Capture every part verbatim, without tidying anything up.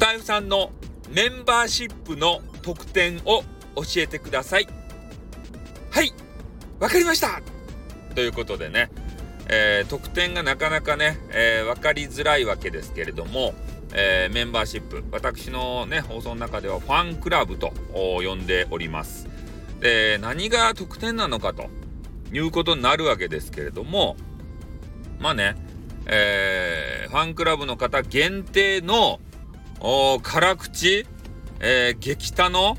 スタイフさんのメンバーシップの特典を教えてください。はい、わかりましたということでね、えー、特典がなかなかね、えー、わかりづらいわけですけれども、えー、メンバーシップ、私のね放送の中ではファンクラブと呼んでおります。で、何が特典なのかということになるわけですけれども、まあね、えー、ファンクラブの方限定の辛口、えー、激多の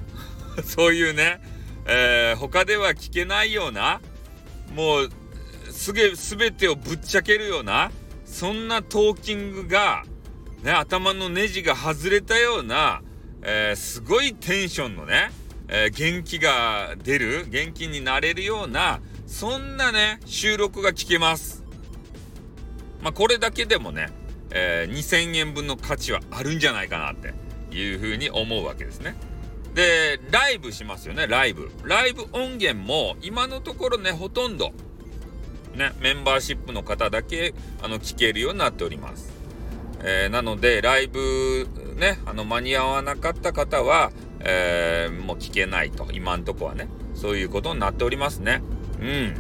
そういうね、えー、他では聞けないような、もうすげ全てをぶっちゃけるような、そんなトーキングがね、頭のネジが外れたような、えー、すごいテンションのね、えー、元気が出る、元気になれるような、そんなね収録が聞けます。まあこれだけでもね、えー、にせんえんぶんの価値はあるんじゃないかなっていうふうに思うわけですね。で、ライブしますよね。ライブライブ音源も今のところね、ほとんどねメンバーシップの方だけあの聞けるようになっております。えー、なのでライブね、あの間に合わなかった方は、えー、もう聞けないと、今んとこはねそういうことになっておりますね。うん、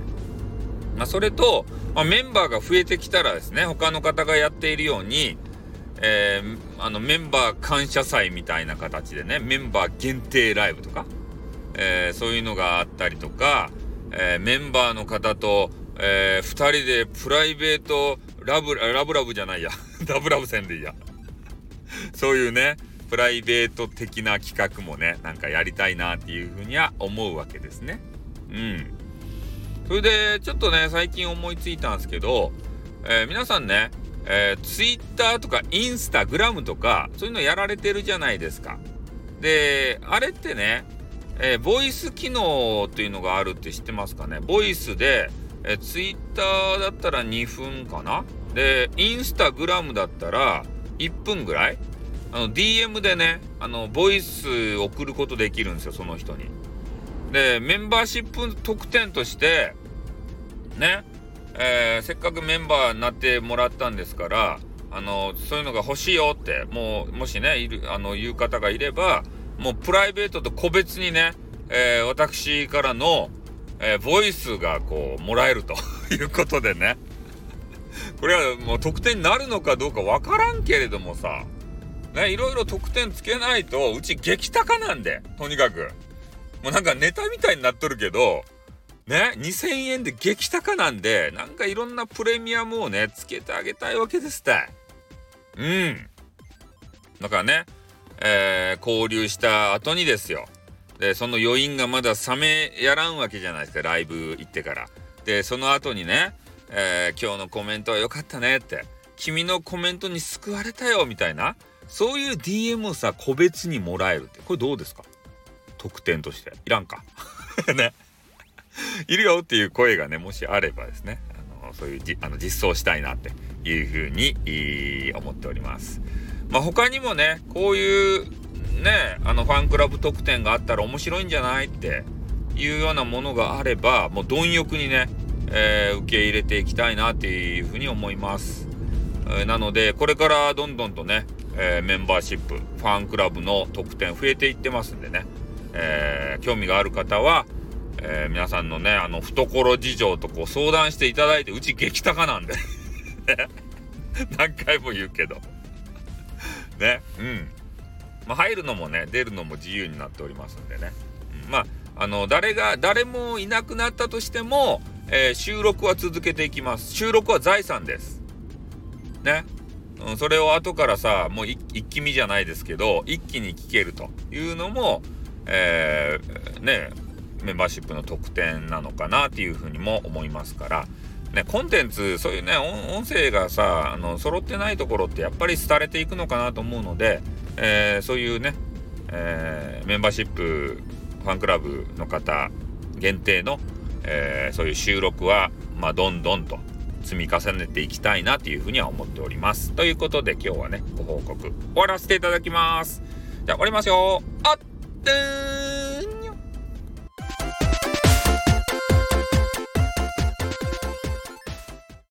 まあ、それと、まあ、メンバーが増えてきたらですね、他の方がやっているように、えー、あのメンバー感謝祭みたいな形でね、メンバー限定ライブとか、えー、そういうのがあったりとか、えー、メンバーの方と、えー、ふたりでプライベートラブラブラブじゃないやラブラブ戦でいいやそういうねプライベート的な企画もね、なんかやりたいなっていうふうには思うわけですね。うん、それでちょっとね最近思いついたんですけど、えー、皆さんね、えー、ツイッターとかインスタグラムとかそういうのやられてるじゃないですか。で、あれってね、えー、ボイス機能というのがあるって知ってますかね。ボイスで、えー、ツイッターだったらにふんかな、でインスタグラムだったらいっぷんぐらい、あの ディーエム でね、あのボイス送ることできるんですよ、その人に。で、メンバーシップ特典としてね、えー、せっかくメンバーになってもらったんですから、あのそういうのが欲しいよって、もうもしねいるあの言う方がいれば、もうプライベートと個別にね、えー、私からの、えー、ボイスがこうもらえるということでねこれはもう特典になるのかどうかわからんけれどもさ、ね、いろいろ特典つけないと、うち激高なんで、とにかくもうなんかネタみたいになっとるけどね、にせんえんで激高なんで、なんかいろんなプレミアムをねつけてあげたいわけですって。うん、だからね、えー、交流した後にですよ、でその余韻がまだ冷めやらんわけじゃないですか、ライブ行ってから。でその後にね、えー、今日のコメントは良かったねって、君のコメントに救われたよみたいな、そういう ディーエム をさ個別にもらえるって、これどうですか、特典としていらんかねいるよっていう声がね、もしあればですね、あのそういうじあの実装したいなっていうふうに、えー、思っております。まあ、他にもねこういうねあのファンクラブ特典があったら面白いんじゃないっていうようなものがあれば、もう貪欲にね、えー、受け入れていきたいなっていうふうに思います。えー、なのでこれからどんどんとね、えー、メンバーシップファンクラブの特典増えていってますんでね、えー、興味がある方はえー、皆さんのねあの懐事情とこう相談していただいて、うち激高なんで何回も言うけどね、うん、まあ、入るのもね出るのも自由になっておりますんでね、うん、まああの誰が誰もいなくなったとしても、えー、収録は続けていきます。収録は財産ですね、うん、それを後からさもう一気見じゃないですけど一気に聞けるというのも、えー、ねメンバーシップの特典なのかなっていうふうにも思いますから、ね、コンテンツそういうね音声がさあの揃ってないところってやっぱり廃れていくのかなと思うので、えー、そういうね、えー、メンバーシップファンクラブの方限定の、えー、そういう収録は、まあ、どんどんと積み重ねていきたいなというふうには思っております。ということで今日はねご報告終わらせていただきます。じゃあ終わりますよ。あってー